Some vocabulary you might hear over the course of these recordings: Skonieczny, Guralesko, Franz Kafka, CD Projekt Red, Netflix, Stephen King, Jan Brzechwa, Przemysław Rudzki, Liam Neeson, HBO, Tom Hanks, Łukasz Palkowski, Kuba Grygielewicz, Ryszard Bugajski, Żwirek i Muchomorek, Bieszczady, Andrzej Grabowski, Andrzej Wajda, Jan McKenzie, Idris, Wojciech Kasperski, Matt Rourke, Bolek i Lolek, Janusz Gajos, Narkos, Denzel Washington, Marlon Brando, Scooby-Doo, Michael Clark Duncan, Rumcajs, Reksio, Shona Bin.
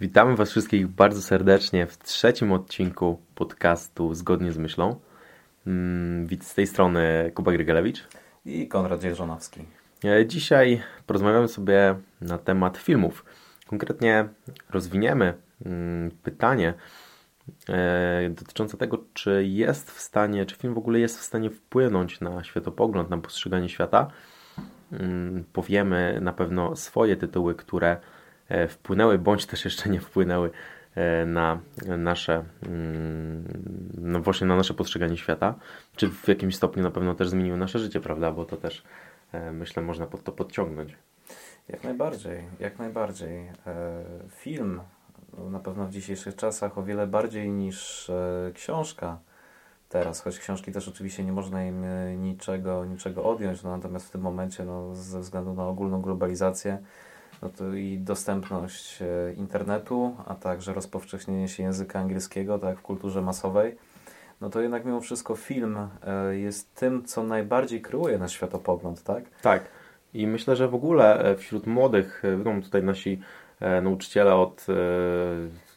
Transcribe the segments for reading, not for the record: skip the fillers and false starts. Witamy Was wszystkich bardzo serdecznie w trzecim odcinku podcastu Zgodnie z myślą. Z tej strony Kuba Grygielewicz i Konrad Dzierżonowski. Dzisiaj porozmawiamy sobie na temat filmów. Konkretnie rozwiniemy pytanie dotyczące tego, czy film w ogóle jest w stanie wpłynąć na światopogląd, na postrzeganie świata. Powiemy na pewno swoje tytuły, które wpłynęły, bądź też jeszcze nie wpłynęły na nasze, no właśnie na nasze postrzeganie świata, czy w jakimś stopniu na pewno też zmieniły nasze życie, prawda? Bo to też, myślę, można pod to podciągnąć. Jak najbardziej. Film na pewno w dzisiejszych czasach o wiele bardziej niż książka teraz, choć książki też oczywiście nie można im niczego odjąć, no natomiast w tym momencie ze względu na ogólną globalizację to i dostępność internetu, a także rozpowszechnienie się języka angielskiego, tak, w kulturze masowej, to jednak mimo wszystko film jest tym, co najbardziej kreuje nasz światopogląd, tak? Tak. I myślę, że w ogóle wśród młodych, tutaj nasi nauczyciele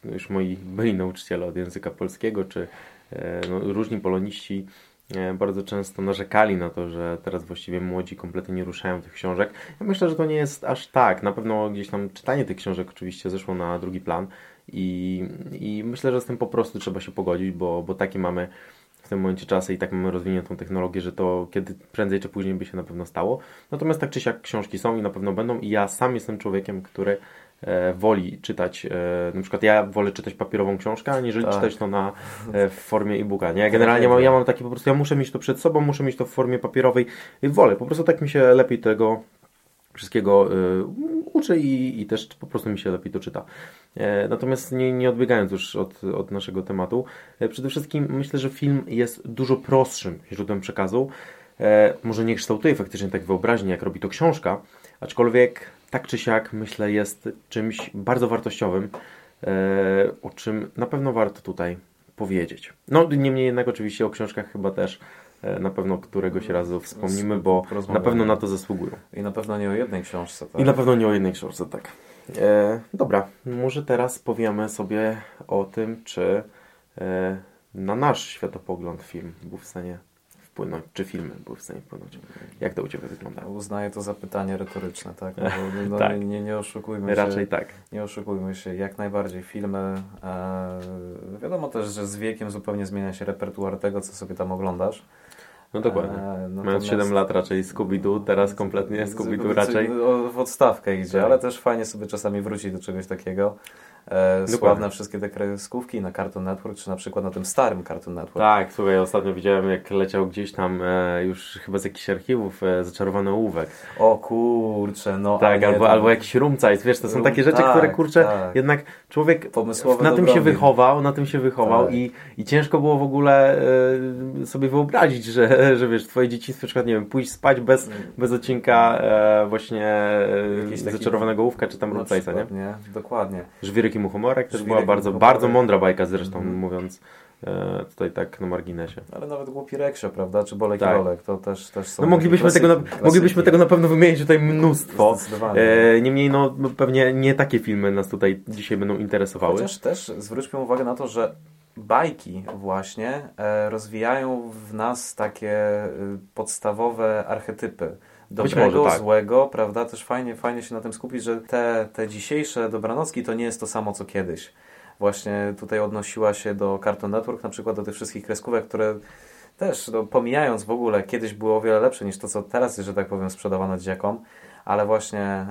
już moi byli nauczyciele od języka polskiego, czy różni poloniści bardzo często narzekali na to, że teraz właściwie młodzi kompletnie nie ruszają tych książek. Ja myślę, że to nie jest aż tak. Na pewno gdzieś tam czytanie tych książek oczywiście zeszło na drugi plan i myślę, że z tym po prostu trzeba się pogodzić, bo takie mamy w tym momencie czasy i tak mamy rozwiniętą technologię, że to kiedy prędzej czy później by się na pewno stało. Natomiast tak czy siak książki są i na pewno będą i ja sam jestem człowiekiem, który woli czytać, na przykład ja wolę czytać papierową książkę, aniżeli czytać to w formie e-booka, nie? Generalnie ja mam takie po prostu, ja muszę mieć to przed sobą, muszę mieć to w formie papierowej, wolę, po prostu tak mi się lepiej tego wszystkiego uczy i też po prostu mi się lepiej to czyta. Natomiast nie odbiegając już od naszego tematu, przede wszystkim myślę, że film jest dużo prostszym źródłem przekazu, może nie kształtuje faktycznie tak wyobraźni, jak robi to książka, aczkolwiek tak czy siak, myślę, jest czymś bardzo wartościowym, o czym na pewno warto tutaj powiedzieć. Niemniej jednak oczywiście o książkach chyba też na pewno któregoś razu wspomnimy, bo na pewno na to zasługują. I na pewno nie o jednej książce, tak? Tak. Dobra, może teraz powiemy sobie o tym, czy na nasz światopogląd film był w stanie wpłynąć, czy filmy były w stanie wpłynąć. Jak to u Ciebie wygląda? Uznaję to za pytanie retoryczne, tak? Tak. Nie oszukujmy się. Raczej tak. Nie oszukujmy się. Jak najbardziej filmy. Wiadomo też, że z wiekiem zupełnie zmienia się repertuar tego, co sobie tam oglądasz. Dokładnie. Mając 7 lat raczej Scooby-Doo, teraz kompletnie Scooby-Doo raczej w odstawkę idzie, tak. Ale też fajnie sobie czasami wrócić do czegoś takiego. Sławne wszystkie te kreskówki na Cartoon Network, czy na przykład na tym starym Cartoon Network. Tak, słuchaj, ostatnio widziałem, jak leciał gdzieś tam już chyba z jakichś archiwów zaczarowany ołówek. O kurczę, tak, albo jakiś rumcajs, wiesz, to są takie rzeczy, które kurczę, jednak człowiek na tym się wychował tak. I ciężko było w ogóle sobie wyobrazić, że wiesz, twoje dzieciństwo, na przykład, nie wiem, pójść spać bez odcinka właśnie zaczarowanego ołówka, czy tam rumcajsa, nie? Dokładnie. Żwirek i Muchomorek też była bardzo, bardzo mądra bajka zresztą, mówiąc tutaj tak na marginesie. Ale nawet Głupi Reksio, prawda? Czy Bolek i Rolek, to też są moglibyśmy tego na pewno wymienić tutaj mnóstwo. Niemniej pewnie nie takie filmy nas tutaj dzisiaj będą interesowały. Chociaż też zwróćmy uwagę na to, że bajki właśnie rozwijają w nas takie podstawowe archetypy. Dobrego, może, tak. Złego, prawda? Też fajnie się na tym skupić, że te dzisiejsze dobranocki to nie jest to samo, co kiedyś. Właśnie tutaj odnosiła się do Cartoon Network, na przykład do tych wszystkich kreskówek, które też, pomijając w ogóle, kiedyś było o wiele lepsze niż to, co teraz jest, że tak powiem, sprzedawane dzieciakom, ale właśnie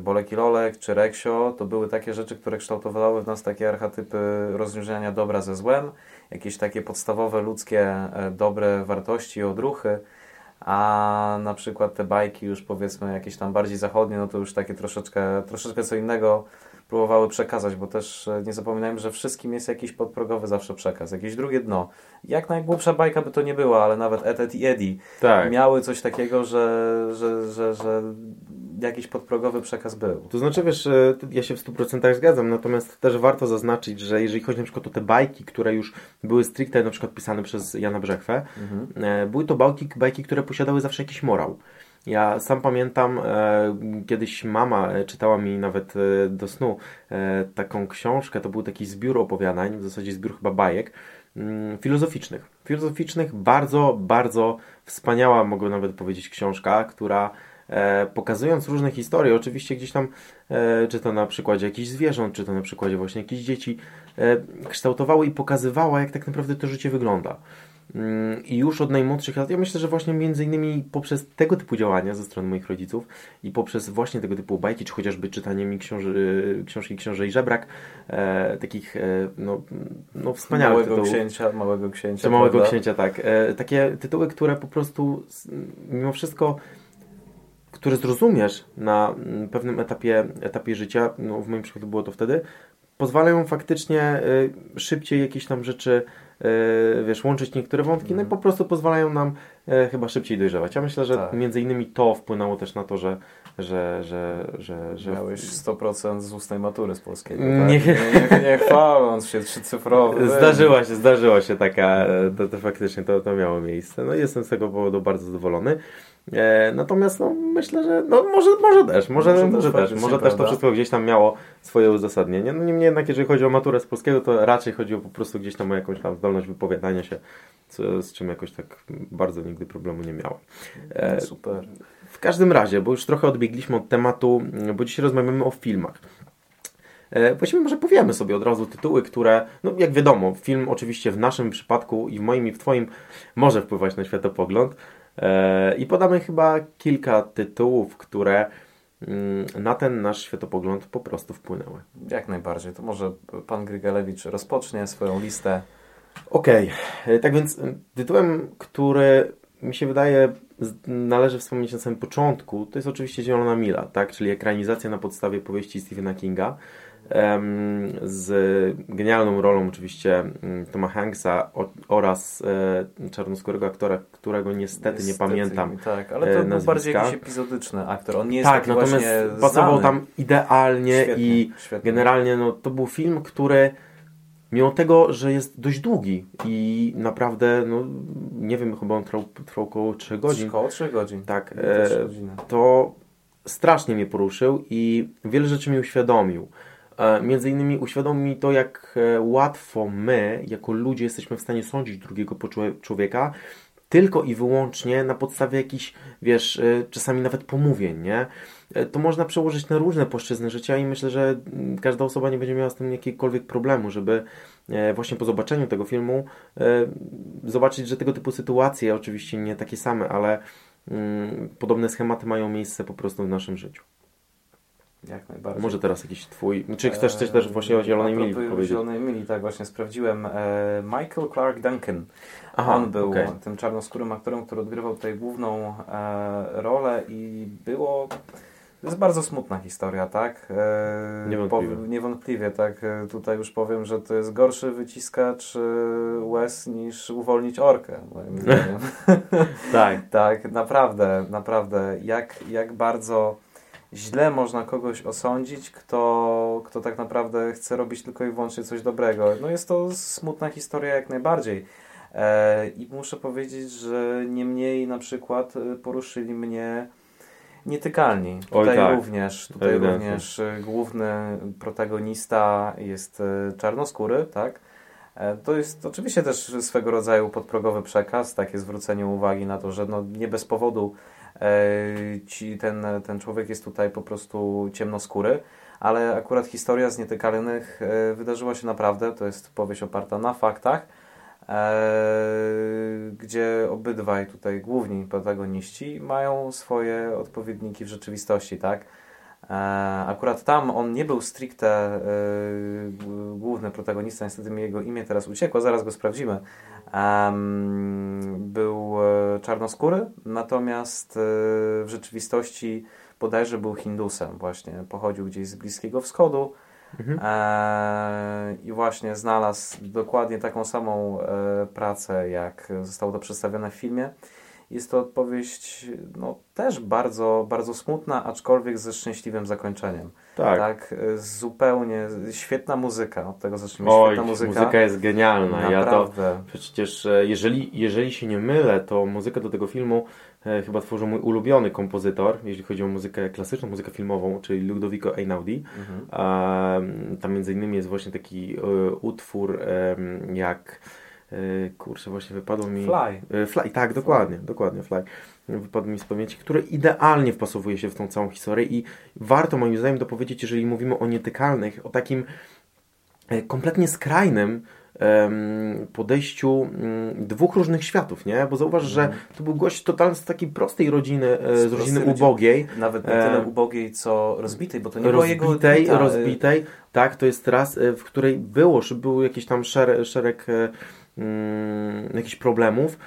Bolek i Lolek czy Reksio to były takie rzeczy, które kształtowały w nas takie archetypy rozróżniania dobra ze złem, jakieś takie podstawowe ludzkie dobre wartości i odruchy. A na przykład te bajki już, powiedzmy, jakieś tam bardziej zachodnie, to już takie troszeczkę co innego próbowały przekazać, bo też nie zapominajmy, że wszystkim jest jakiś podprogowy zawsze przekaz, jakieś drugie dno. Jak najgłupsza bajka by to nie była, ale nawet Ed i Eddy miały coś takiego, że jakiś podprogowy przekaz był. To znaczy, wiesz, ja się w 100% zgadzam, natomiast też warto zaznaczyć, że jeżeli chodzi na przykład o te bajki, które już były stricte na przykład pisane przez Jana Brzechwę, były to bajki, które posiadały zawsze jakiś morał. Ja sam pamiętam, kiedyś mama czytała mi nawet do snu taką książkę, to był taki zbiór opowiadań, w zasadzie zbiór chyba bajek, filozoficznych, bardzo, bardzo wspaniała, mogę nawet powiedzieć, książka, która pokazując różne historie, oczywiście gdzieś tam, czy to na przykładzie jakichś zwierząt, czy to na przykładzie właśnie jakichś dzieci, kształtowała i pokazywała, jak tak naprawdę to życie wygląda. I już od najmłodszych lat, ja myślę, że właśnie między innymi poprzez tego typu działania ze strony moich rodziców i poprzez właśnie tego typu bajki, czy chociażby czytanie mi książki Książę i Żebrak, takich no wspaniałych Małego Księcia, tak. Takie tytuły, które po prostu mimo wszystko, które zrozumiesz na pewnym etapie życia, no w moim przypadku było to wtedy, pozwalają faktycznie szybciej jakieś tam rzeczy łączyć niektóre wątki, no i po prostu pozwalają nam chyba szybciej dojrzewać. Ja myślę, że między innymi to wpłynęło też na to, że miałeś 100% z ustnej matury z polskiego. Nie chwaląc się, 3-cyfrowy. Zdarzyła się taka, to faktycznie to miało miejsce. No i jestem z tego powodu bardzo zadowolony. Natomiast myślę, że może też to wszystko gdzieś tam miało swoje uzasadnienie. Niemniej jednak, jeżeli chodzi o maturę z polskiego, to raczej chodziło po prostu gdzieś tam o jakąś tam zdolność wypowiadania się, z czym jakoś tak bardzo nigdy problemu nie miałem. Super. W każdym razie, bo już trochę odbiegliśmy od tematu, bo dzisiaj rozmawiamy o filmach. Właściwie może powiemy sobie od razu tytuły, które, jak wiadomo, film oczywiście w naszym przypadku i w moim i w twoim może wpływać na światopogląd. I podamy chyba kilka tytułów, które na ten nasz światopogląd po prostu wpłynęły. Jak najbardziej. To może pan Grygielewicz rozpocznie swoją listę. Okej. Tak więc tytułem, który mi się wydaje należy wspomnieć na samym początku, to jest oczywiście Zielona Mila, tak? Czyli ekranizacja na podstawie powieści Stephena Kinga z genialną rolą oczywiście Toma Hanksa oraz czarnoskórego aktora, którego niestety nie pamiętam. Tak, ale to był bardziej jakiś epizodyczny aktor. On nie jest tak właśnie natomiast pasował znany tam idealnie, świetnie. Generalnie to był film, który mimo tego, że jest dość długi i naprawdę, nie wiem, chyba on trwał około 3 godzin. Około 3 godzin. Tak, to strasznie mnie poruszył i wiele rzeczy mi uświadomił. Między innymi uświadomił mi to, jak łatwo my, jako ludzie, jesteśmy w stanie sądzić drugiego człowieka tylko i wyłącznie na podstawie jakichś, czasami nawet pomówień, nie? To można przełożyć na różne płaszczyzny życia i myślę, że każda osoba nie będzie miała z tym jakiegokolwiek problemu, żeby właśnie po zobaczeniu tego filmu zobaczyć, że tego typu sytuacje, oczywiście nie takie same, ale podobne schematy mają miejsce po prostu w naszym życiu. Jak najbardziej. Może teraz jakiś twój... Czy chcesz coś też właśnie o Zielonej Mili powiedzieć? O Zielonej Mili, tak, właśnie sprawdziłem. Michael Clark Duncan. On był tym czarnoskórym aktorem, który odgrywał tutaj główną rolę i było... To jest bardzo smutna historia, tak? Niewątpliwie, tak. Tutaj już powiem, że to jest gorszy wyciskacz łez niż uwolnić orkę, moim zdaniem. Tak, naprawdę. Jak bardzo... Źle można kogoś osądzić, kto tak naprawdę chce robić tylko i wyłącznie coś dobrego. Jest to smutna historia jak najbardziej. I muszę powiedzieć, że nie mniej na przykład poruszyli mnie Nietykalni. Tutaj również główny protagonista jest czarnoskóry, tak? To jest oczywiście też swego rodzaju podprogowy przekaz, takie zwrócenie uwagi na to, że nie bez powodu ten człowiek jest tutaj po prostu ciemnoskóry, ale akurat historia z Nietykalnych wydarzyła się naprawdę, to jest powieść oparta na faktach, gdzie obydwaj tutaj główni protagoniści mają swoje odpowiedniki w rzeczywistości, tak? Akurat tam on nie był stricte główny protagonista, niestety mi jego imię teraz uciekło, zaraz go sprawdzimy. Był czarnoskóry, natomiast w rzeczywistości bodajże był Hindusem, właśnie pochodził gdzieś z Bliskiego Wschodu i właśnie znalazł dokładnie taką samą pracę, jak zostało to przedstawione w filmie. Jest to odpowiedź też bardzo, bardzo smutna, aczkolwiek ze szczęśliwym zakończeniem. Tak. Zupełnie świetna muzyka. Od tego zaczniemy. Świetna muzyka. Muzyka jest genialna. Naprawdę. Ja to przecież, jeżeli się nie mylę, to muzykę do tego filmu chyba tworzył mój ulubiony kompozytor, jeśli chodzi o muzykę klasyczną, muzykę filmową, czyli Ludovico Einaudi. Mhm. Tam między innymi jest właśnie taki utwór jak... Kurczę, właśnie wypadło mi... Fly, tak, dokładnie, Fly. Wypadł mi z pamięci, który idealnie wpasowuje się w tą całą historię i warto moim zdaniem dopowiedzieć, jeżeli mówimy o Nietykalnych, o takim kompletnie skrajnym podejściu dwóch różnych światów, nie? Bo zauważ, że to był gość totalnie z takiej prostej rodziny, z rodziny ubogiej. Nawet nie tyle ubogiej, co rozbitej, bo to nie było jego... Rozbitej, tak, to jest raz, w której był jakiś tam szereg jakichś problemów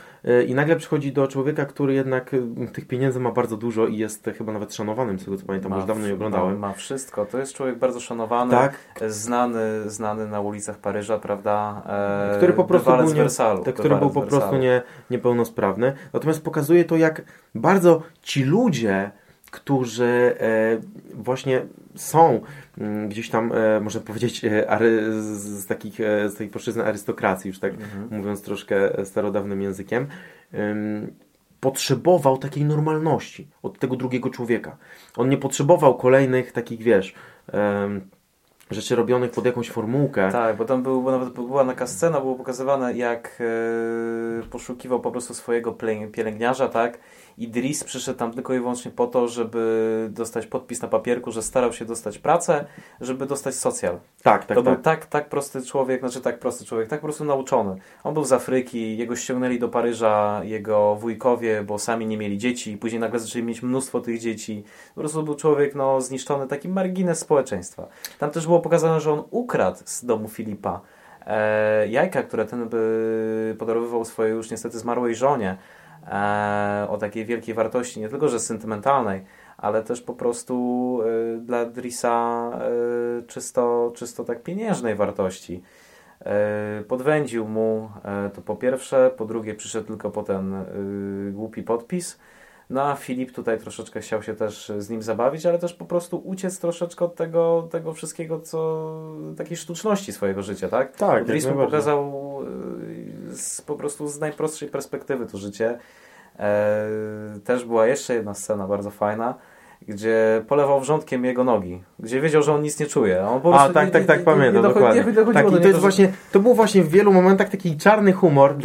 i nagle przychodzi do człowieka, który jednak tych pieniędzy ma bardzo dużo i jest chyba nawet szanowanym, z tego co pamiętam, już dawno nie oglądałem. Ma wszystko, to jest człowiek bardzo szanowany, tak. znany na ulicach Paryża, prawda? Który po prostu był niepełnosprawny. Natomiast pokazuje to, jak bardzo ci ludzie, którzy właśnie są gdzieś tam, można powiedzieć, z takiej płaszczyzny arystokracji, już tak mówiąc troszkę starodawnym językiem, potrzebował takiej normalności od tego drugiego człowieka. On nie potrzebował kolejnych takich, rzeczy robionych pod jakąś formułkę. Tak, bo tam była taka scena, było pokazywane, jak poszukiwał po prostu swojego pielęgniarza, tak? Idris przyszedł tam tylko i wyłącznie po to, żeby dostać podpis na papierku, że starał się dostać pracę, żeby dostać socjal. Tak. To był tak prosty człowiek, tak po prostu nauczony. On był z Afryki, jego ściągnęli do Paryża, jego wujkowie, bo sami nie mieli dzieci i później nagle zaczęli mieć mnóstwo tych dzieci. Po prostu był człowiek zniszczony, taki margines społeczeństwa. Tam też było pokazane, że on ukradł z domu Filipa jajka, które ten by podarowywał swojej już niestety zmarłej żonie. O takiej wielkiej wartości, nie tylko, że sentymentalnej, ale też po prostu dla Drisa czysto tak pieniężnej wartości. Podwędził mu to po pierwsze, po drugie przyszedł tylko po ten głupi podpis. A Filip tutaj troszeczkę chciał się też z nim zabawić, ale też po prostu uciec troszeczkę od tego wszystkiego, takiej sztuczności swojego życia, tak? Tak. Dris mu pokazał po prostu z najprostszej perspektywy to życie. Też była jeszcze jedna scena bardzo fajna, gdzie polewał wrzątkiem jego nogi, gdzie wiedział, że on nic nie czuje. On po prostu tak, pamiętam, dokładnie. Tak, to był właśnie w wielu momentach taki czarny humor,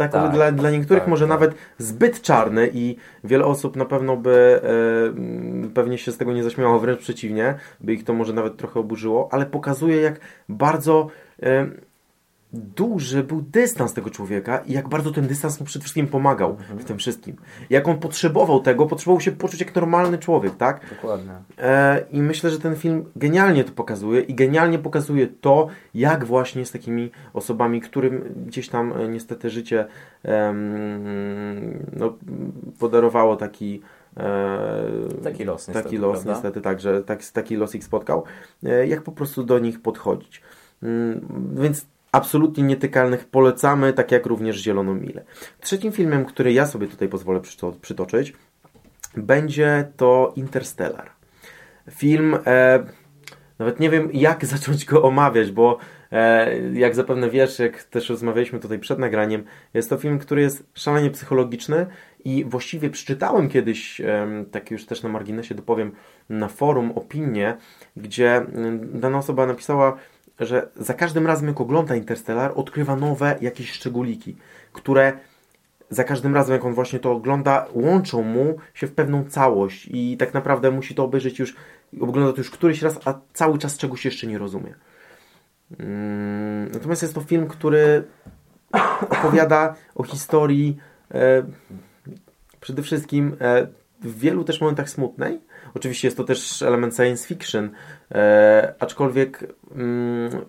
dla niektórych nawet zbyt czarny i wiele osób na pewno by pewnie się z tego nie zaśmiało, wręcz przeciwnie, by ich to może nawet trochę oburzyło, ale pokazuje, jak bardzo... duży był dystans tego człowieka i jak bardzo ten dystans mu przede wszystkim pomagał w tym wszystkim. Jak on potrzebował tego, potrzebował się poczuć jak normalny człowiek, tak? Dokładnie. I myślę, że ten film genialnie to pokazuje i genialnie pokazuje to, jak właśnie z takimi osobami, którym gdzieś tam niestety życie podarowało taki los, niestety, że taki los ich spotkał, jak po prostu do nich podchodzić. Więc absolutnie Nietykalnych polecamy, tak jak również Zieloną Milę. Trzecim filmem, który ja sobie tutaj pozwolę przytoczyć, będzie to Interstellar. Film, nawet nie wiem, jak zacząć go omawiać, bo jak zapewne wiesz, jak też rozmawialiśmy tutaj przed nagraniem, jest to film, który jest szalenie psychologiczny i właściwie przeczytałem kiedyś, tak już też na marginesie dopowiem, na forum opinię, gdzie dana osoba napisała, że za każdym razem, jak ogląda Interstellar, odkrywa nowe jakieś szczególiki, które za każdym razem, jak on właśnie to ogląda, łączą mu się w pewną całość i tak naprawdę musi to obejrzeć już, ogląda to już któryś raz, a cały czas czegoś jeszcze nie rozumie. Natomiast jest to film, który opowiada o historii przede wszystkim w wielu też momentach smutnej. Oczywiście jest to też element science fiction, aczkolwiek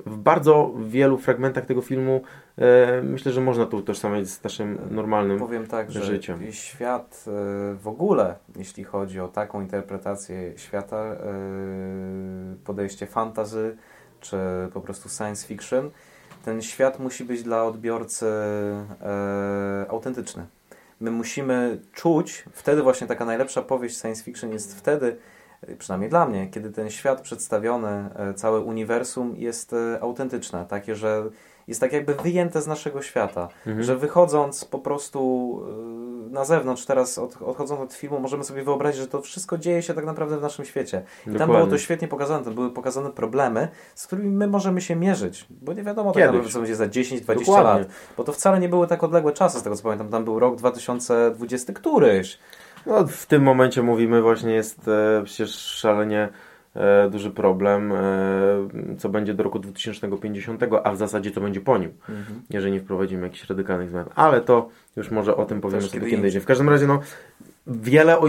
w bardzo wielu fragmentach tego filmu myślę, że można to utożsamiać z naszym normalnym życiem. Powiem tak, życiem. Że świat w ogóle, jeśli chodzi o taką interpretację świata, podejście fantasy czy po prostu science fiction, ten świat musi być dla odbiorcy autentyczny. My musimy czuć, wtedy właśnie taka najlepsza powieść science fiction jest wtedy, przynajmniej dla mnie, kiedy ten świat przedstawiony, całe uniwersum jest autentyczne, takie, że jest tak jakby wyjęte z naszego świata, że wychodząc po prostu na zewnątrz, teraz odchodząc od filmu, możemy sobie wyobrazić, że to wszystko dzieje się tak naprawdę w naszym świecie. I tam było to świetnie pokazane, tam były pokazane problemy, z którymi my możemy się mierzyć, bo nie wiadomo tak naprawdę, co będzie za 10-20 lat, bo to wcale nie były tak odległe czasy, z tego co pamiętam, tam był rok 2020 któryś. No, w tym momencie mówimy właśnie, jest przecież szalenie duży problem, co będzie do roku 2050, a w zasadzie to będzie po nim, jeżeli nie wprowadzimy jakichś radykalnych zmian. Ale to już może o tym powiemy sobie kiedy indziej. W każdym razie, no, wiele o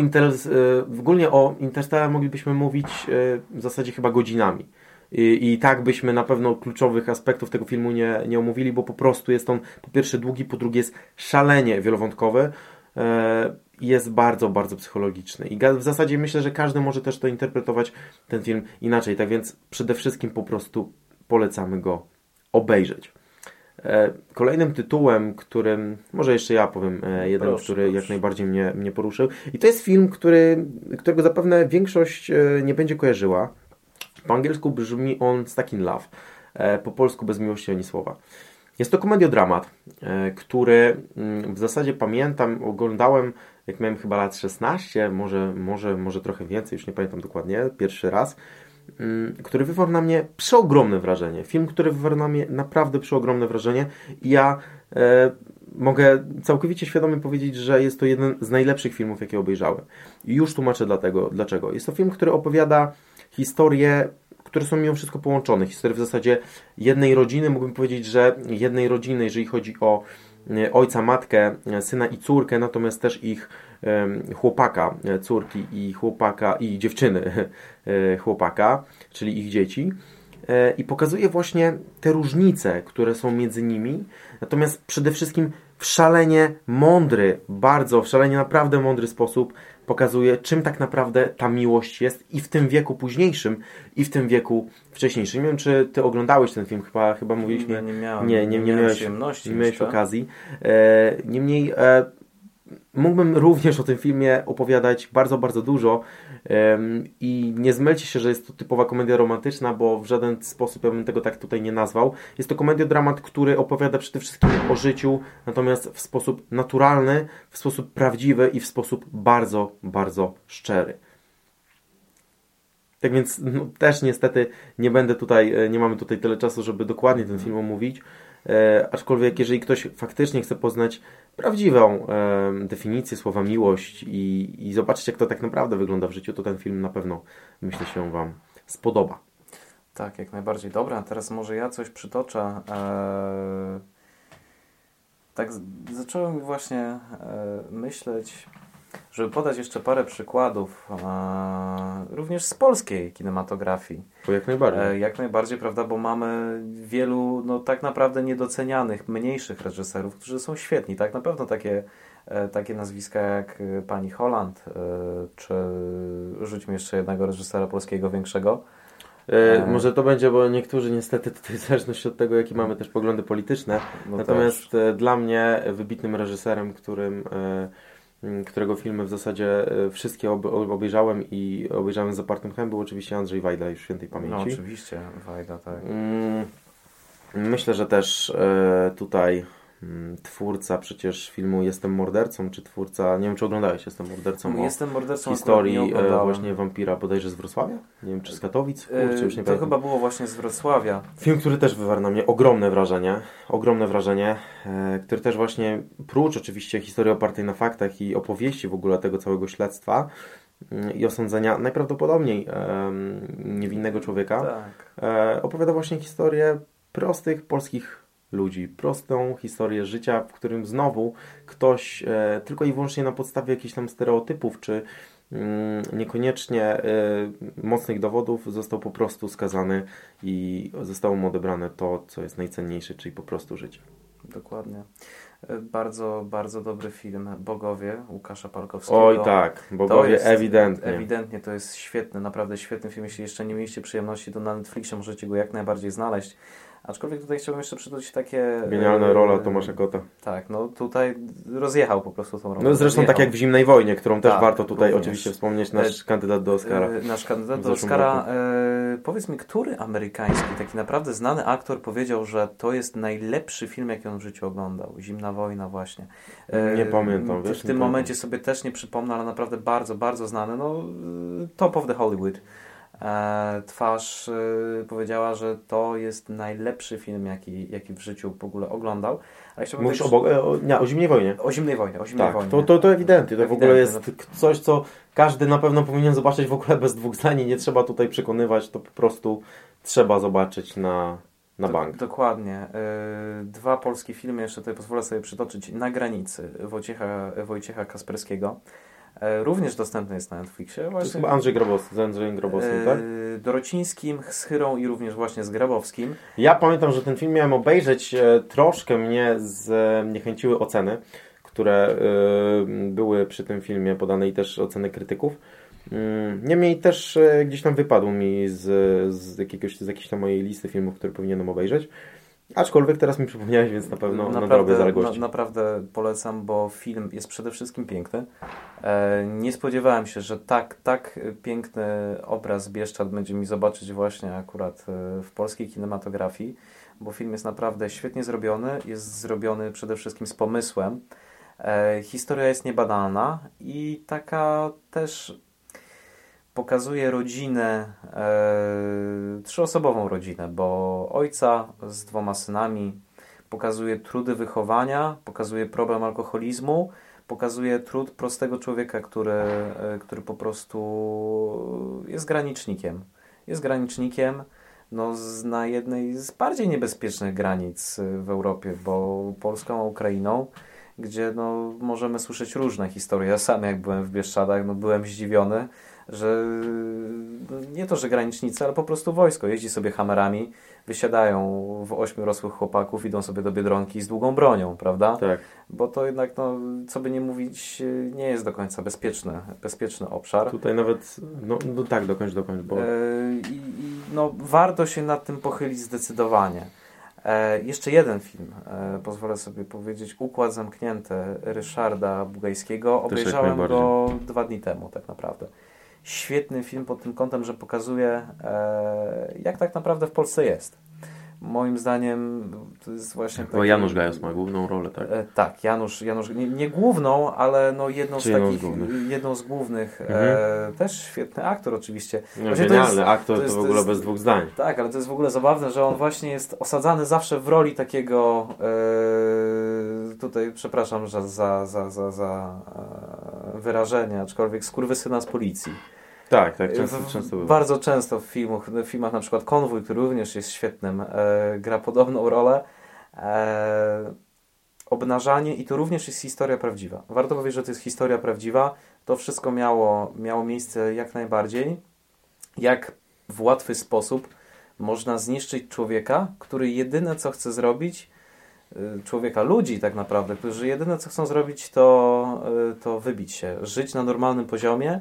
ogólnie o Interstellar moglibyśmy mówić w zasadzie chyba godzinami. I tak byśmy na pewno kluczowych aspektów tego filmu nie omówili, bo po prostu jest on po pierwsze długi, po drugie jest szalenie wielowątkowy. Jest bardzo, bardzo psychologiczny i w zasadzie myślę, że każdy może też to interpretować, ten film, inaczej. Tak więc przede wszystkim po prostu polecamy go obejrzeć. Kolejnym tytułem, którym może jeszcze ja powiem jeden, jak najbardziej mnie poruszył, i to jest film, którego zapewne większość nie będzie kojarzyła. Po angielsku brzmi on Stuck in Love, po polsku Bez miłości ani słowa. Jest to komediodramat, który w zasadzie pamiętam, oglądałem, jak miałem chyba lat 16, może trochę więcej, już nie pamiętam dokładnie, pierwszy raz, który wywarł na mnie przeogromne wrażenie. Film, który wywarł na mnie naprawdę przeogromne wrażenie i ja mogę całkowicie świadomie powiedzieć, że jest to jeden z najlepszych filmów, jakie obejrzałem. I już tłumaczę dlaczego. Jest to film, który opowiada historię, które są mimo wszystko połączone. Historie w zasadzie jednej rodziny, mógłbym powiedzieć, że jednej rodziny, jeżeli chodzi o ojca, matkę, syna i córkę, natomiast też ich chłopaka, córki i chłopaka i dziewczyny chłopaka, czyli ich dzieci. I pokazuje właśnie te różnice, które są między nimi. Natomiast przede wszystkim w szalenie mądry, naprawdę mądry sposób pokazuje, czym tak naprawdę ta miłość jest i w tym wieku późniejszym, i w tym wieku wcześniejszym. Nie wiem, czy ty oglądałeś ten film, chyba mówiliśmy... Ja nie miałem, nie miałeś okazji. Niemniej mógłbym również o tym filmie opowiadać bardzo, bardzo dużo i nie zmylcie się, że jest to typowa komedia romantyczna, bo w żaden sposób ja bym tego tak tutaj nie nazwał. Jest to komediodramat, który opowiada przede wszystkim o życiu, natomiast w sposób naturalny, w sposób prawdziwy i w sposób bardzo, bardzo szczery. Tak więc no, też niestety nie mamy tutaj tyle czasu, żeby dokładnie ten film omówić. Aczkolwiek jeżeli ktoś faktycznie chce poznać prawdziwą definicję słowa miłość i zobaczyć, jak to tak naprawdę wygląda w życiu, to ten film na pewno, myślę, się Wam spodoba. Tak, jak najbardziej. Dobra, teraz może ja coś przytoczę. Tak zacząłem właśnie myśleć, żeby podać jeszcze parę przykładów również z polskiej kinematografii. To jak najbardziej. Jak najbardziej, prawda, bo mamy wielu tak naprawdę niedocenianych, mniejszych reżyserów, którzy są świetni. Tak na pewno takie nazwiska jak pani Holland, czy rzućmy jeszcze jednego reżysera polskiego większego. Może to będzie, bo niektórzy niestety tutaj w zależności od tego, jakie mamy też poglądy polityczne. Natomiast dla mnie wybitnym reżyserem, którego filmy w zasadzie wszystkie obejrzałem i obejrzałem z zapartym chem, był oczywiście Andrzej Wajda, już świętej pamięci. No oczywiście, Wajda, tak. Myślę, że też tutaj twórca przecież filmu Jestem mordercą, czy twórca, nie wiem, czy oglądałeś Jestem mordercą, historii właśnie wampira bodajże z Wrocławia? Nie wiem, czy z Katowic? To chyba było właśnie z Wrocławia. Film, który też wywarł na mnie ogromne wrażenie, który też właśnie, prócz oczywiście historii opartej na faktach i opowieści w ogóle tego całego śledztwa i osądzenia najprawdopodobniej niewinnego człowieka, tak, opowiada właśnie historię prostych polskich ludzi, prostą historię życia, w którym znowu ktoś tylko i wyłącznie na podstawie jakichś tam stereotypów, czy niekoniecznie mocnych dowodów został po prostu skazany i zostało mu odebrane to, co jest najcenniejsze, czyli po prostu życie. Dokładnie. Bardzo, bardzo dobry film Bogowie Łukasza Palkowskiego. Oj tak, Bogowie jest, ewidentnie to jest świetny, naprawdę świetny film. Jeśli jeszcze nie mieliście przyjemności, to na Netflixie możecie go jak najbardziej znaleźć. Aczkolwiek tutaj chciałbym jeszcze przytoczyć takie... Genialna rola Tomasza Kota. Tak, no tutaj rozjechał po prostu tą rolę. No zresztą tak jak w Zimnej Wojnie, którą też warto tutaj również oczywiście wspomnieć, nasz kandydat do Oscara. Nasz kandydat do Oscara. Powiedz mi, który amerykański, taki naprawdę znany aktor powiedział, że to jest najlepszy film, jaki on w życiu oglądał? Zimna Wojna właśnie. Nie pamiętam. Wiesz, w tym momencie sobie też nie przypomnę, ale naprawdę bardzo, bardzo znany. No, Top of the Hollywood. Twarz powiedziała, że to jest najlepszy film, jaki w życiu w ogóle oglądał. Mówisz o Zimnej Wojnie. O Zimnej Wojnie. O Zimnej Wojnie. To ewidentny. To w ogóle jest coś, co każdy na pewno powinien zobaczyć w ogóle bez dwóch zdań. Nie trzeba tutaj przekonywać. To po prostu trzeba zobaczyć na bank. Dokładnie. Dwa polskie filmy jeszcze tutaj pozwolę sobie przytoczyć. Na granicy Wojciecha Kasperskiego. Również dostępny jest na Netflixie. Właśnie. To jest chyba Andrzej Grabowski, z Andrzejem Grabowskim, tak? Dorocińskim, z Chyrą i również właśnie z Grabowskim. Ja pamiętam, że ten film miałem obejrzeć. Troszkę mnie zniechęciły oceny, które były przy tym filmie podane i też oceny krytyków. Niemniej też gdzieś tam wypadł mi z jakiejś tam mojej listy filmów, które powinienem obejrzeć. Aczkolwiek teraz mi przypomniałeś, więc na pewno nadrobię zaległości. Naprawdę polecam, bo film jest przede wszystkim piękny. Nie spodziewałem się, że tak piękny obraz Bieszczad będzie mi zobaczyć właśnie akurat w polskiej kinematografii, bo film jest naprawdę świetnie zrobiony, jest zrobiony przede wszystkim z pomysłem. Historia jest niebanalna i taka też... Pokazuje rodzinę, trzyosobową rodzinę, bo ojca z dwoma synami, pokazuje trudy wychowania, pokazuje problem alkoholizmu, pokazuje trud prostego człowieka, który po prostu jest granicznikiem. Jest granicznikiem na jednej z bardziej niebezpiecznych granic w Europie, bo Polską, Ukrainą, gdzie możemy słyszeć różne historie. Ja sam jak byłem w Bieszczadach, byłem zdziwiony, że nie to, że granicznicy, ale po prostu wojsko jeździ sobie hamerami, wysiadają w 8 rosłych chłopaków, idą sobie do Biedronki z długą bronią, prawda? Tak. Bo to jednak, co by nie mówić, nie jest do końca bezpieczny obszar. Tutaj nawet, tak do końca. Bo... warto się nad tym pochylić zdecydowanie. Jeszcze jeden film, pozwolę sobie powiedzieć, Układ zamknięty Ryszarda Bugajskiego. Obejrzałem go 2 dni temu tak naprawdę. Świetny film pod tym kątem, że pokazuje, jak tak naprawdę w Polsce jest. Moim zdaniem to jest właśnie... Bo Janusz Gajos ma główną rolę, tak? Tak, Janusz nie główną, ale jedną z głównych. Też świetny aktor oczywiście. No, genialny aktor, to jest, w ogóle bez dwóch zdań. Tak, ale to jest w ogóle zabawne, że on właśnie jest osadzany zawsze w roli takiego... Tutaj przepraszam że za wyrażenie, aczkolwiek skurwysyna z policji. Tak, często było. Bardzo często w filmach na przykład Konwój, który również jest świetnym, gra podobną rolę. Obnażanie i to również jest historia prawdziwa. Warto powiedzieć, że to jest historia prawdziwa. To wszystko miało miejsce jak najbardziej. Jak w łatwy sposób można zniszczyć człowieka, który jedyne co chce zrobić... ludzi tak naprawdę, którzy jedyne co chcą zrobić to wybić się, żyć na normalnym poziomie,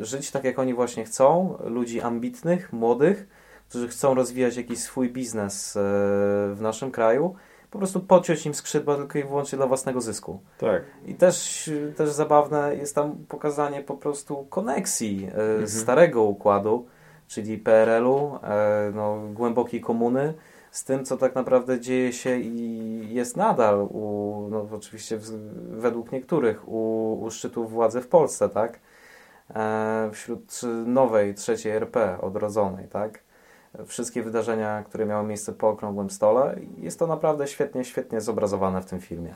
żyć tak jak oni właśnie chcą, ludzi ambitnych, młodych, którzy chcą rozwijać jakiś swój biznes w naszym kraju, po prostu pociąć im skrzydła tylko i wyłącznie dla własnego zysku. Tak. I też zabawne jest tam pokazanie po prostu koneksji starego układu, czyli PRL-u, głębokiej komuny, z tym, co tak naprawdę dzieje się i jest nadal oczywiście według niektórych u szczytu władzy w Polsce, tak? Wśród nowej, trzeciej RP odrodzonej, tak? Wszystkie wydarzenia, które miały miejsce po okrągłym stole, jest to naprawdę świetnie zobrazowane w tym filmie.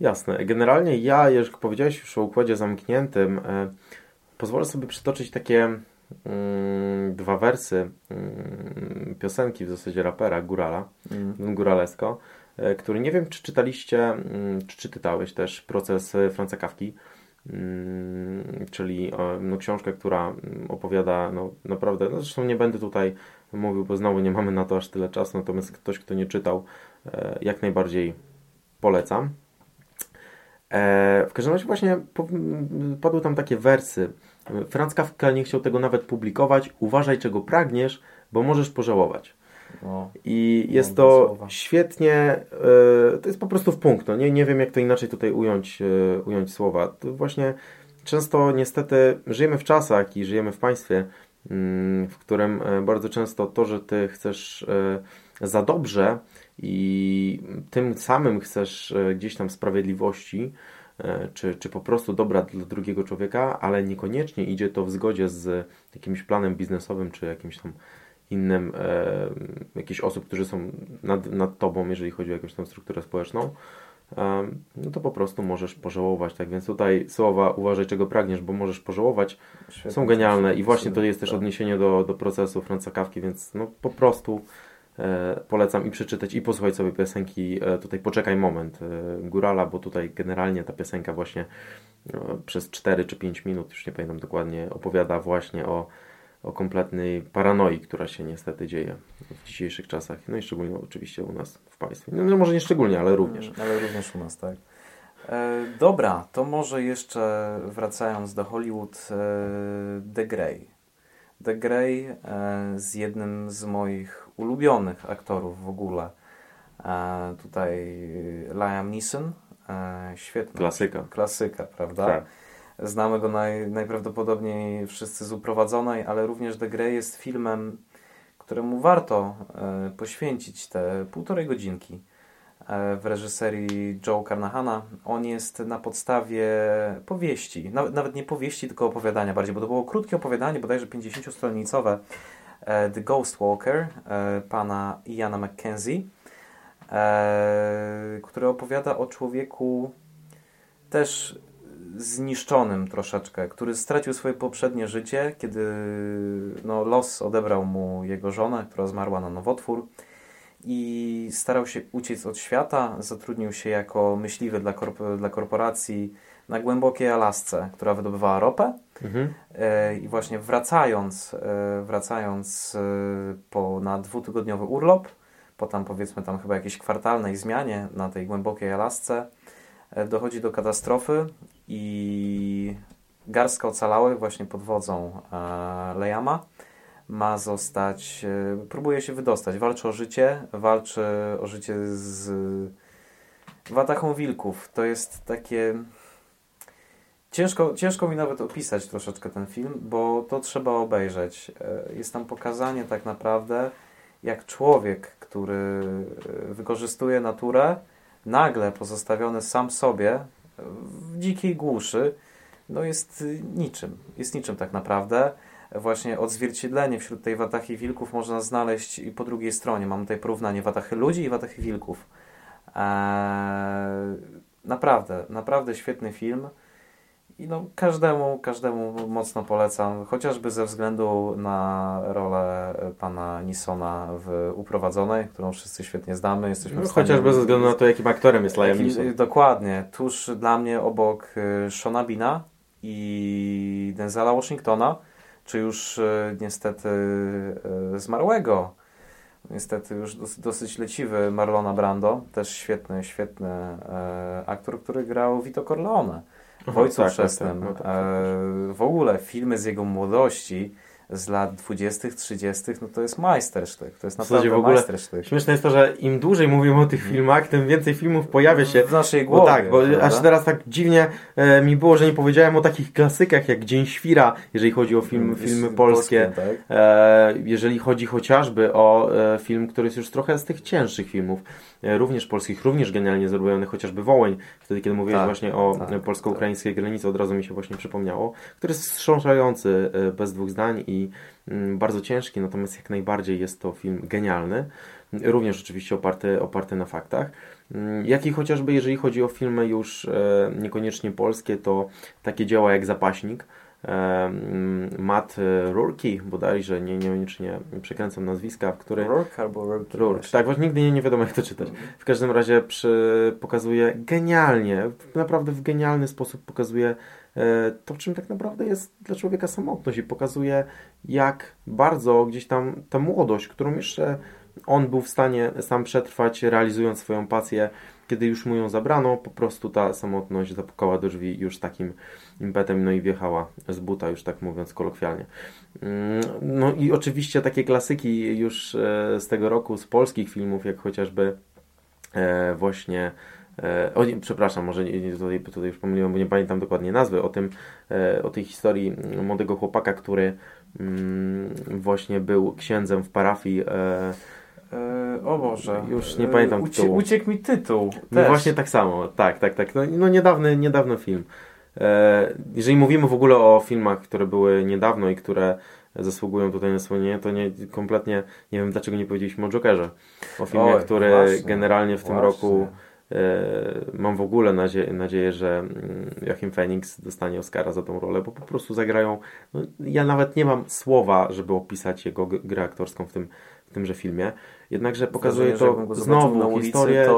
Jasne. Generalnie jak powiedziałeś już o Układzie Zamkniętym, pozwolę sobie przytoczyć takie... 2 wersy piosenki, w zasadzie rapera Gurala, Guralesko, który nie wiem, czy czytaliście, czy czytałeś też Proces Franza Kafki, czyli książkę, która opowiada naprawdę, zresztą nie będę tutaj mówił, bo znowu nie mamy na to aż tyle czasu, natomiast ktoś, kto nie czytał, jak najbardziej polecam. W każdym razie właśnie padły tam takie wersy. Franz Kafka nie chciał tego nawet publikować. Uważaj, czego pragniesz, bo możesz pożałować. No, i jest to słowa. Świetnie, to jest po prostu w punkt, no, nie wiem jak to inaczej tutaj ująć słowa. To właśnie często niestety żyjemy w czasach i żyjemy w państwie, w którym bardzo często to, że ty chcesz za dobrze i tym samym chcesz gdzieś tam sprawiedliwości, czy po prostu dobra dla drugiego człowieka, ale niekoniecznie idzie to w zgodzie z jakimś planem biznesowym, czy jakimś tam innym, jakichś osób, którzy są nad tobą, jeżeli chodzi o jakąś tam strukturę społeczną, no to po prostu możesz pożałować, tak? Więc tutaj słowa uważaj czego pragniesz, bo możesz pożałować, świetnie, są genialne i właśnie to jest też odniesienie do procesu Franza Kafki, więc no po prostu polecam i przeczytać i posłuchać sobie piosenki, tutaj Poczekaj Moment Gurala, bo tutaj generalnie ta piosenka właśnie przez 4 czy 5 minut, już nie pamiętam dokładnie, opowiada właśnie o kompletnej paranoi, która się niestety dzieje w dzisiejszych czasach. No i szczególnie oczywiście u nas w państwie. No może nie szczególnie, ale również. Ale również u nas, tak. Dobra, to może jeszcze wracając do Hollywood, The Grey. The Grey z jednym z moich ulubionych aktorów w ogóle. Tutaj Liam Neeson. Świetny. Klasyka, prawda? Tak. Znamy go najprawdopodobniej wszyscy z Uprowadzonej, ale również The Grey jest filmem, któremu warto poświęcić te 1,5 godzinki w reżyserii Joe Carnahana. On jest na podstawie powieści, nawet nie powieści, tylko opowiadania bardziej, bo to było krótkie opowiadanie, bodajże 50-stronicowe, The Ghost Walker pana Jana McKenzie, które opowiada o człowieku też zniszczonym troszeczkę, który stracił swoje poprzednie życie, kiedy no, los odebrał mu jego żonę, która zmarła na nowotwór i starał się uciec od świata, zatrudnił się jako myśliwy dla korporacji na głębokiej Alasce, która wydobywała ropę i właśnie wracając na 2-tygodniowy urlop, po tam powiedzmy tam chyba jakiejś kwartalnej zmianie na tej głębokiej Alasce, dochodzi do katastrofy i garstka ocalałych właśnie pod wodzą Liama ma zostać, próbuje się wydostać, walczy o życie z watachą wilków. To jest takie ciężko mi nawet opisać troszeczkę ten film, bo to trzeba obejrzeć. Jest tam pokazanie tak naprawdę, jak człowiek, który wykorzystuje naturę, nagle pozostawiony sam sobie w dzikiej głuszy, no jest niczym tak naprawdę. Właśnie odzwierciedlenie wśród tej watachy wilków można znaleźć i po drugiej stronie. Mam tutaj porównanie watachy ludzi i watachy wilków. Naprawdę świetny film i no każdemu mocno polecam, chociażby ze względu na rolę pana Neesona w Uprowadzonej, którą wszyscy świetnie znamy. Chociażby ze względu na to, jakim aktorem jest Liam Neeson. Dokładnie. Tuż dla mnie obok Shona Bina i Denzela Washingtona, czy już niestety zmarłego, niestety już dosyć leciwy Marlona Brando, też świetny aktor, który grał Vito Corleone. W Ojcu Chrzestnym. W ogóle filmy z jego młodości z lat 20-tych, 30-tych, no to jest majstersztyk. To jest naprawdę majstersztyk. Śmieszne jest to, że im dłużej mówimy o tych filmach, tym więcej filmów pojawia się w naszej głowie. Bo aż teraz tak dziwnie mi było, że nie powiedziałem o takich klasykach jak Dzień Świra, jeżeli chodzi o filmy polskie. Tak? Jeżeli chodzi chociażby o film, który jest już trochę z tych cięższych filmów, również polskich, również genialnie zrobiony, chociażby Wołyń. Wtedy, kiedy mówiłeś właśnie o polsko-ukraińskiej granicy, od razu mi się właśnie przypomniało, który jest wstrząsający bez dwóch zdań i bardzo ciężki, natomiast jak najbardziej jest to film genialny, również oczywiście oparty na faktach. Jak i chociażby, jeżeli chodzi o filmy już niekoniecznie polskie, to takie dzieła jak Zapaśnik, Matt Rourke, bodajże, niekoniecznie przekręcam nazwiska, w którym... Rourke albo Rourke. Tak, właśnie nigdy nie wiadomo jak to czytać. W każdym razie pokazuje genialnie, naprawdę w genialny sposób pokazuje to, czym tak naprawdę jest dla człowieka samotność i pokazuje, jak bardzo gdzieś tam ta młodość, którą jeszcze on był w stanie sam przetrwać, realizując swoją pasję. Kiedy już mu ją zabrano, po prostu ta samotność zapukała do drzwi już takim impetem, no i wjechała z buta, już tak mówiąc kolokwialnie. No i oczywiście takie klasyki już z tego roku, z polskich filmów, jak chociażby właśnie... przepraszam, może tutaj już pomyliłem, bo nie pamiętam dokładnie nazwy, o tej historii młodego chłopaka, który właśnie był księdzem w parafii. O Boże. Już nie pamiętam tytułu. Uciekł mi tytuł. No właśnie tak samo. Tak. No niedawno film. Jeżeli mówimy w ogóle o filmach, które były niedawno i które zasługują tutaj na wspomnienie, to kompletnie nie wiem, dlaczego nie powiedzieliśmy o Jokerze. O filmie, który generalnie w tym roku... Mam w ogóle nadzieję, że Joachim Phoenix dostanie Oscara za tą rolę, bo po prostu zagrają... No, ja nawet nie mam słowa, żeby opisać jego grę aktorską w tymże filmie. Jednakże pokazuje to znowu historię...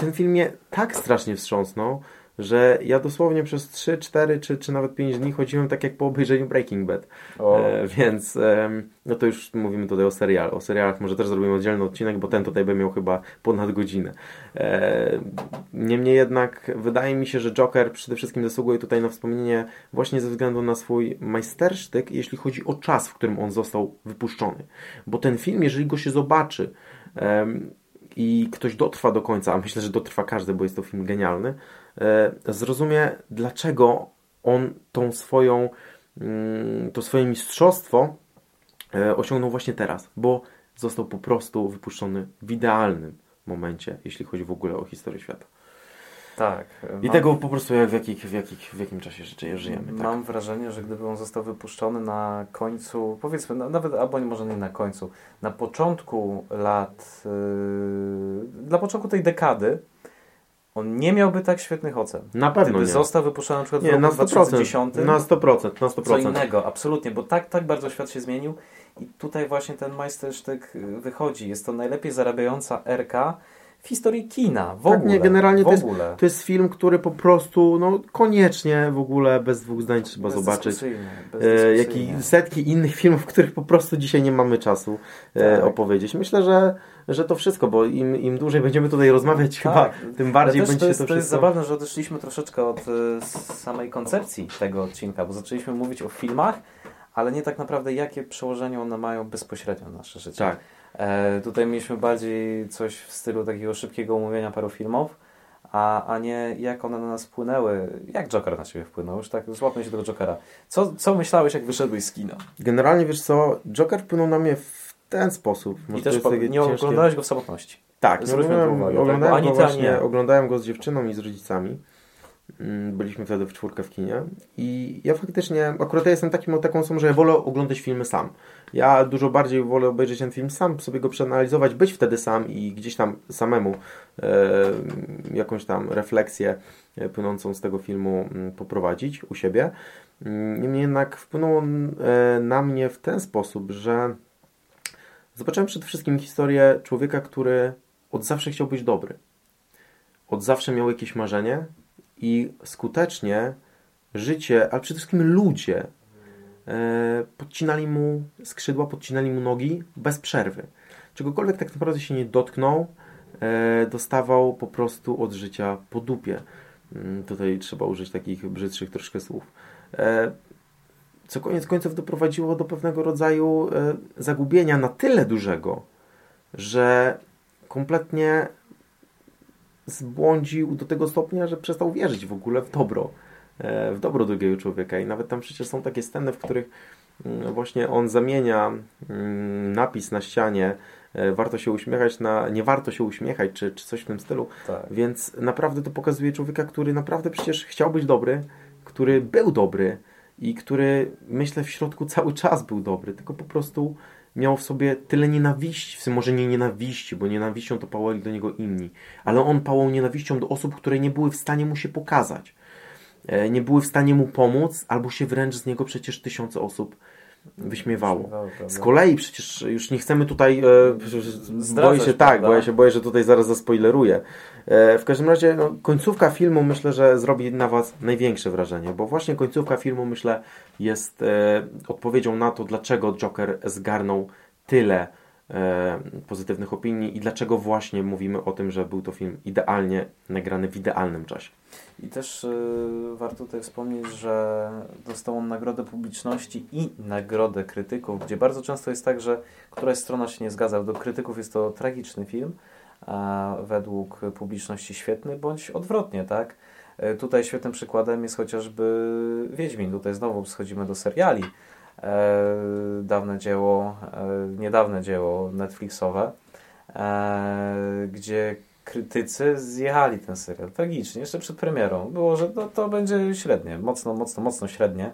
Ten film mnie tak strasznie wstrząsnął, że ja dosłownie przez 3, 4 czy nawet 5 dni chodziłem tak jak po obejrzeniu Breaking Bad. Więc no to już mówimy tutaj o serialu. O serialach może też zrobimy oddzielny odcinek, bo ten tutaj by miał chyba ponad godzinę. Niemniej jednak wydaje mi się, że Joker przede wszystkim zasługuje tutaj na wspomnienie właśnie ze względu na swój majstersztyk, jeśli chodzi o czas, w którym on został wypuszczony. Bo ten film, jeżeli go się zobaczy i ktoś dotrwa do końca, a myślę, że dotrwa każdy, bo jest to film genialny, zrozumie, dlaczego on to swoje mistrzostwo osiągnął właśnie teraz, bo został po prostu wypuszczony w idealnym momencie, jeśli chodzi w ogóle o historię świata. Tak. I tego po prostu w jakim czasie życia żyjemy. Tak? Mam wrażenie, że gdyby on został wypuszczony na końcu, powiedzmy, nawet albo może nie na końcu, na początku lat, na początku tej dekady, on nie miałby tak świetnych ocen. Na pewno gdyby został wypuszczony na przykład w roku 2010. Na 100%. Co innego, absolutnie, bo tak bardzo świat się zmienił i tutaj właśnie ten majstersztyk wychodzi. Jest to najlepiej zarabiająca RK w historii kina, generalnie. To jest film, który po prostu koniecznie w ogóle bez dwóch zdań trzeba zobaczyć. Jak i setki innych filmów, których po prostu dzisiaj nie mamy czasu opowiedzieć. Myślę, że to wszystko, bo im dłużej będziemy tutaj rozmawiać chyba, tym bardziej będzie się to wszystko... To jest zabawne, że odeszliśmy troszeczkę od samej koncepcji tego odcinka, bo zaczęliśmy mówić o filmach, ale nie tak naprawdę jakie przełożenie one mają bezpośrednio na nasze życie. Tak. Tutaj mieliśmy bardziej coś w stylu takiego szybkiego omówienia paru filmów, a nie jak one na nas wpłynęły, jak Joker na ciebie wpłynął, już tak złapmy się do Jokera. Co myślałeś, jak wyszedłeś z kina? Generalnie wiesz co, Joker wpłynął na mnie w ten sposób. I też nie oglądałeś go w samotności. Tak, oglądałem go z dziewczyną i z rodzicami. Byliśmy wtedy w czwórkę w kinie i ja faktycznie, akurat ja jestem taką osobą, że ja wolę oglądać filmy sam. Ja dużo bardziej wolę obejrzeć ten film sam, sobie go przeanalizować, być wtedy sam i gdzieś tam samemu jakąś tam refleksję płynącą z tego filmu poprowadzić u siebie. Niemniej jednak wpłynął on na mnie w ten sposób, że zobaczyłem przede wszystkim historię człowieka, który od zawsze chciał być dobry. Od zawsze miał jakieś marzenie. I skutecznie życie, ale przede wszystkim ludzie podcinali mu skrzydła, podcinali mu nogi bez przerwy. Czegokolwiek tak naprawdę się nie dotknął, dostawał po prostu od życia po dupie. Tutaj trzeba użyć takich brzydszych troszkę słów. Co koniec końców doprowadziło do pewnego rodzaju zagubienia na tyle dużego, że kompletnie... zbłądził do tego stopnia, że przestał wierzyć w ogóle w dobro drugiego człowieka. I nawet tam przecież są takie sceny, w których właśnie on zamienia napis na ścianie warto się uśmiechać na nie warto się uśmiechać, czy coś w tym stylu. Tak. Więc naprawdę to pokazuje człowieka, który naprawdę przecież chciał być dobry, który był dobry i który myślę w środku cały czas był dobry, tylko po prostu miał w sobie tyle nienawiści, w sensie może nie nienawiści, bo nienawiścią to pałali do niego inni, ale on pałał nienawiścią do osób, które nie były w stanie mu się pokazać, nie były w stanie mu pomóc, albo się wręcz z niego przecież tysiące osób wyśmiewało. Z kolei przecież już nie chcemy tutaj... boję się, że tutaj zaraz zaspoileruję. W każdym razie końcówka filmu myślę, że zrobi na was największe wrażenie, bo właśnie końcówka filmu myślę jest odpowiedzią na to, dlaczego Joker zgarnął tyle pozytywnych opinii i dlaczego właśnie mówimy o tym, że był to film idealnie nagrany w idealnym czasie. I też warto tutaj wspomnieć, że dostał on nagrodę publiczności i nagrodę krytyków, gdzie bardzo często jest tak, że któraś strona się nie zgadza. Do krytyków jest to tragiczny film, a według publiczności świetny, bądź odwrotnie, tak? Tutaj świetnym przykładem jest chociażby Wiedźmin. Tutaj znowu schodzimy do seriali. Dawne dzieło, niedawne dzieło Netflixowe, gdzie krytycy zjechali ten serial tragicznie, jeszcze przed premierą. Było, że to będzie średnie, mocno średnie.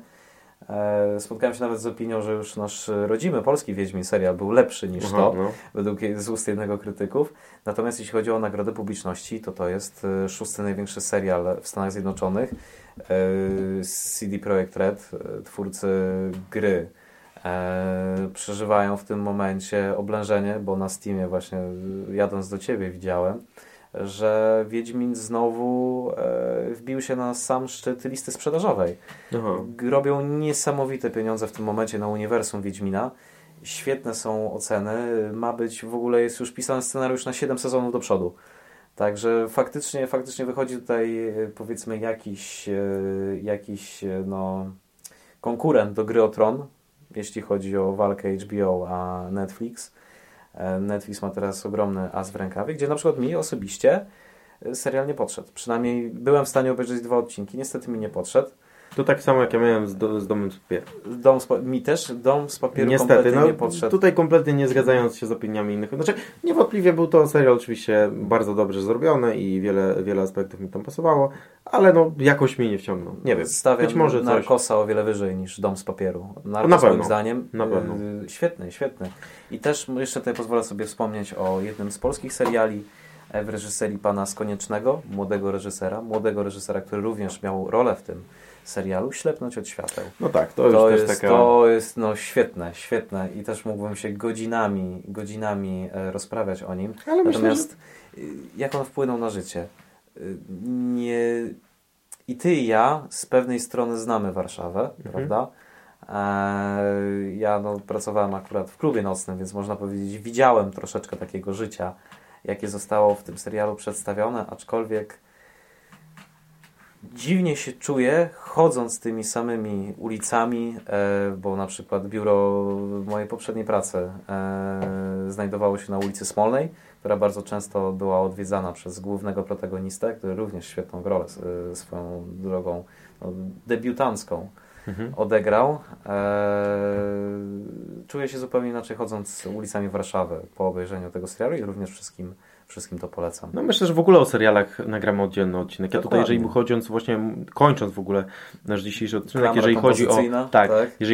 Spotkałem się nawet z opinią, że już nasz rodzimy polski Wiedźmin serial był lepszy niż według z ust jednego krytyków. Natomiast jeśli chodzi o nagrodę publiczności, to jest 6. największy serial w Stanach Zjednoczonych. CD Projekt Red, twórcy gry, przeżywają w tym momencie oblężenie, bo na Steamie właśnie jadąc do Ciebie widziałem, że Wiedźmin znowu wbił się na sam szczyt listy sprzedażowej. Aha. Robią niesamowite pieniądze w tym momencie na uniwersum Wiedźmina. Świetne są oceny. Ma być, w ogóle jest już pisany scenariusz na 7 sezonów do przodu. Także faktycznie wychodzi tutaj, powiedzmy, jakiś konkurent do Gry o Tron, jeśli chodzi o walkę HBO a Netflix. Netflix ma teraz ogromny as w rękawie, gdzie na przykład mi osobiście serial nie podszedł. Przynajmniej byłem w stanie obejrzeć 2 odcinki, niestety mi nie podszedł. To tak samo jak ja miałem z Domem z Papieru. Mi też Dom z Papieru niestety, kompletnie nie podszedł. Tutaj kompletnie nie zgadzając się z opiniami innych. Znaczy, niewątpliwie był to serial oczywiście bardzo dobrze zrobiony i wiele aspektów mi tam pasowało, ale jakoś mi nie wciągnął. Nie wiem, stawiam Narkosa o wiele wyżej niż Dom z Papieru. Narkos moim zdaniem świetny. I też jeszcze tutaj pozwolę sobie wspomnieć o jednym z polskich seriali w reżyserii pana Skoniecznego, młodego reżysera, który również miał rolę w tym serialu Ślepnąć od świateł. No tak, to jest świetne i też mógłbym się godzinami rozprawiać o nim. Ale natomiast myślę, że jak on wpłynął na życie. I ty i ja z pewnej strony znamy Warszawę, prawda? Ja pracowałem akurat w klubie nocnym, więc można powiedzieć, widziałem troszeczkę takiego życia, jakie zostało w tym serialu przedstawione, aczkolwiek dziwnie się czuję, chodząc tymi samymi ulicami, bo na przykład biuro mojej poprzedniej pracy znajdowało się na ulicy Smolnej, która bardzo często była odwiedzana przez głównego protagonistę, który również świetną rolę swoją drogą debiutancką odegrał. Czuję się zupełnie inaczej chodząc ulicami Warszawy po obejrzeniu tego serialu i również wszystkim to polecam. No myślę, że w ogóle o serialach nagramy oddzielny odcinek. Dokładnie. Ja tutaj, jeżeli chodząc właśnie, kończąc w ogóle nasz dzisiejszy odcinek, jeżeli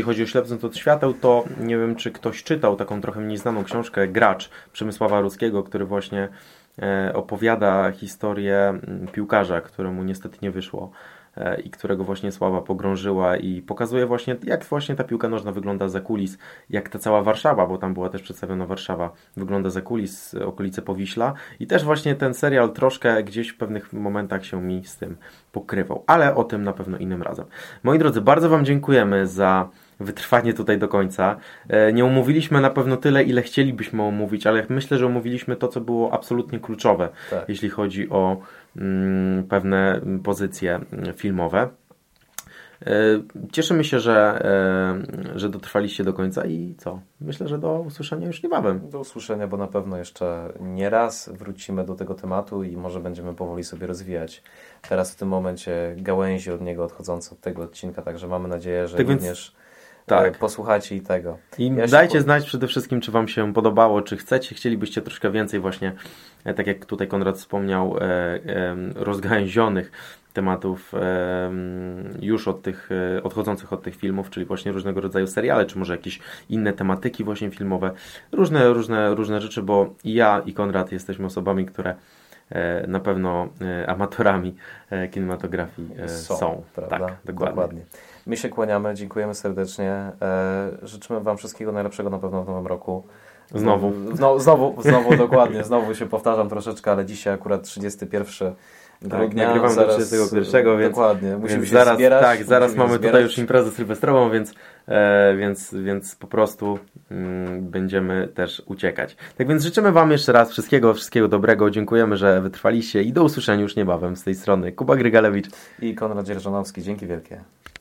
chodzi o Ślepnąc od świateł, to nie wiem, czy ktoś czytał taką trochę mniej znaną książkę Gracz Przemysława Rudzkiego, który właśnie opowiada historię piłkarza, któremu niestety nie wyszło i którego właśnie sława pogrążyła i pokazuje właśnie, jak właśnie ta piłka nożna wygląda za kulis, jak ta cała Warszawa, bo tam była też przedstawiona Warszawa, wygląda za kulis, okolice Powiśla i też właśnie ten serial troszkę gdzieś w pewnych momentach się mi z tym pokrywał, ale o tym na pewno innym razem. Moi drodzy, bardzo Wam dziękujemy za wytrwanie tutaj do końca. Nie omówiliśmy na pewno tyle, ile chcielibyśmy omówić, ale myślę, że omówiliśmy to, co było absolutnie kluczowe, tak, jeśli chodzi o pewne pozycje filmowe. Cieszymy się, że dotrwaliście do końca i co? Myślę, że do usłyszenia już niebawem. Do usłyszenia, bo na pewno jeszcze nie raz wrócimy do tego tematu i może będziemy powoli sobie rozwijać teraz w tym momencie gałęzi od niego odchodzące od tego odcinka, także mamy nadzieję, że tak również posłuchajcie i tego. I dajcie znać przede wszystkim, czy Wam się podobało, czy chcielibyście troszkę więcej właśnie, tak jak tutaj Konrad wspomniał, rozgałęzionych tematów już od tych odchodzących od tych filmów, czyli właśnie różnego rodzaju seriale, czy może jakieś inne tematyki właśnie filmowe. Różne rzeczy, bo i ja i Konrad jesteśmy osobami, które na pewno amatorami kinematografii są. Prawda? Tak, dokładnie. My się kłaniamy, dziękujemy serdecznie. Życzymy Wam wszystkiego najlepszego na pewno w nowym roku. Znowu dokładnie, znowu się powtarzam troszeczkę, ale dzisiaj akurat 31 grudnia. Tak, nagrywam do 31, więc dokładnie, musimy się zaraz zbierać. Tak, zaraz mamy tutaj już imprezę sylwestrową, więc po prostu będziemy też uciekać. Tak więc życzymy Wam jeszcze raz wszystkiego dobrego. Dziękujemy, że wytrwaliście i do usłyszenia już niebawem. Z tej strony Kuba Grygielewicz i Konrad Dzierżonowski. Dzięki wielkie.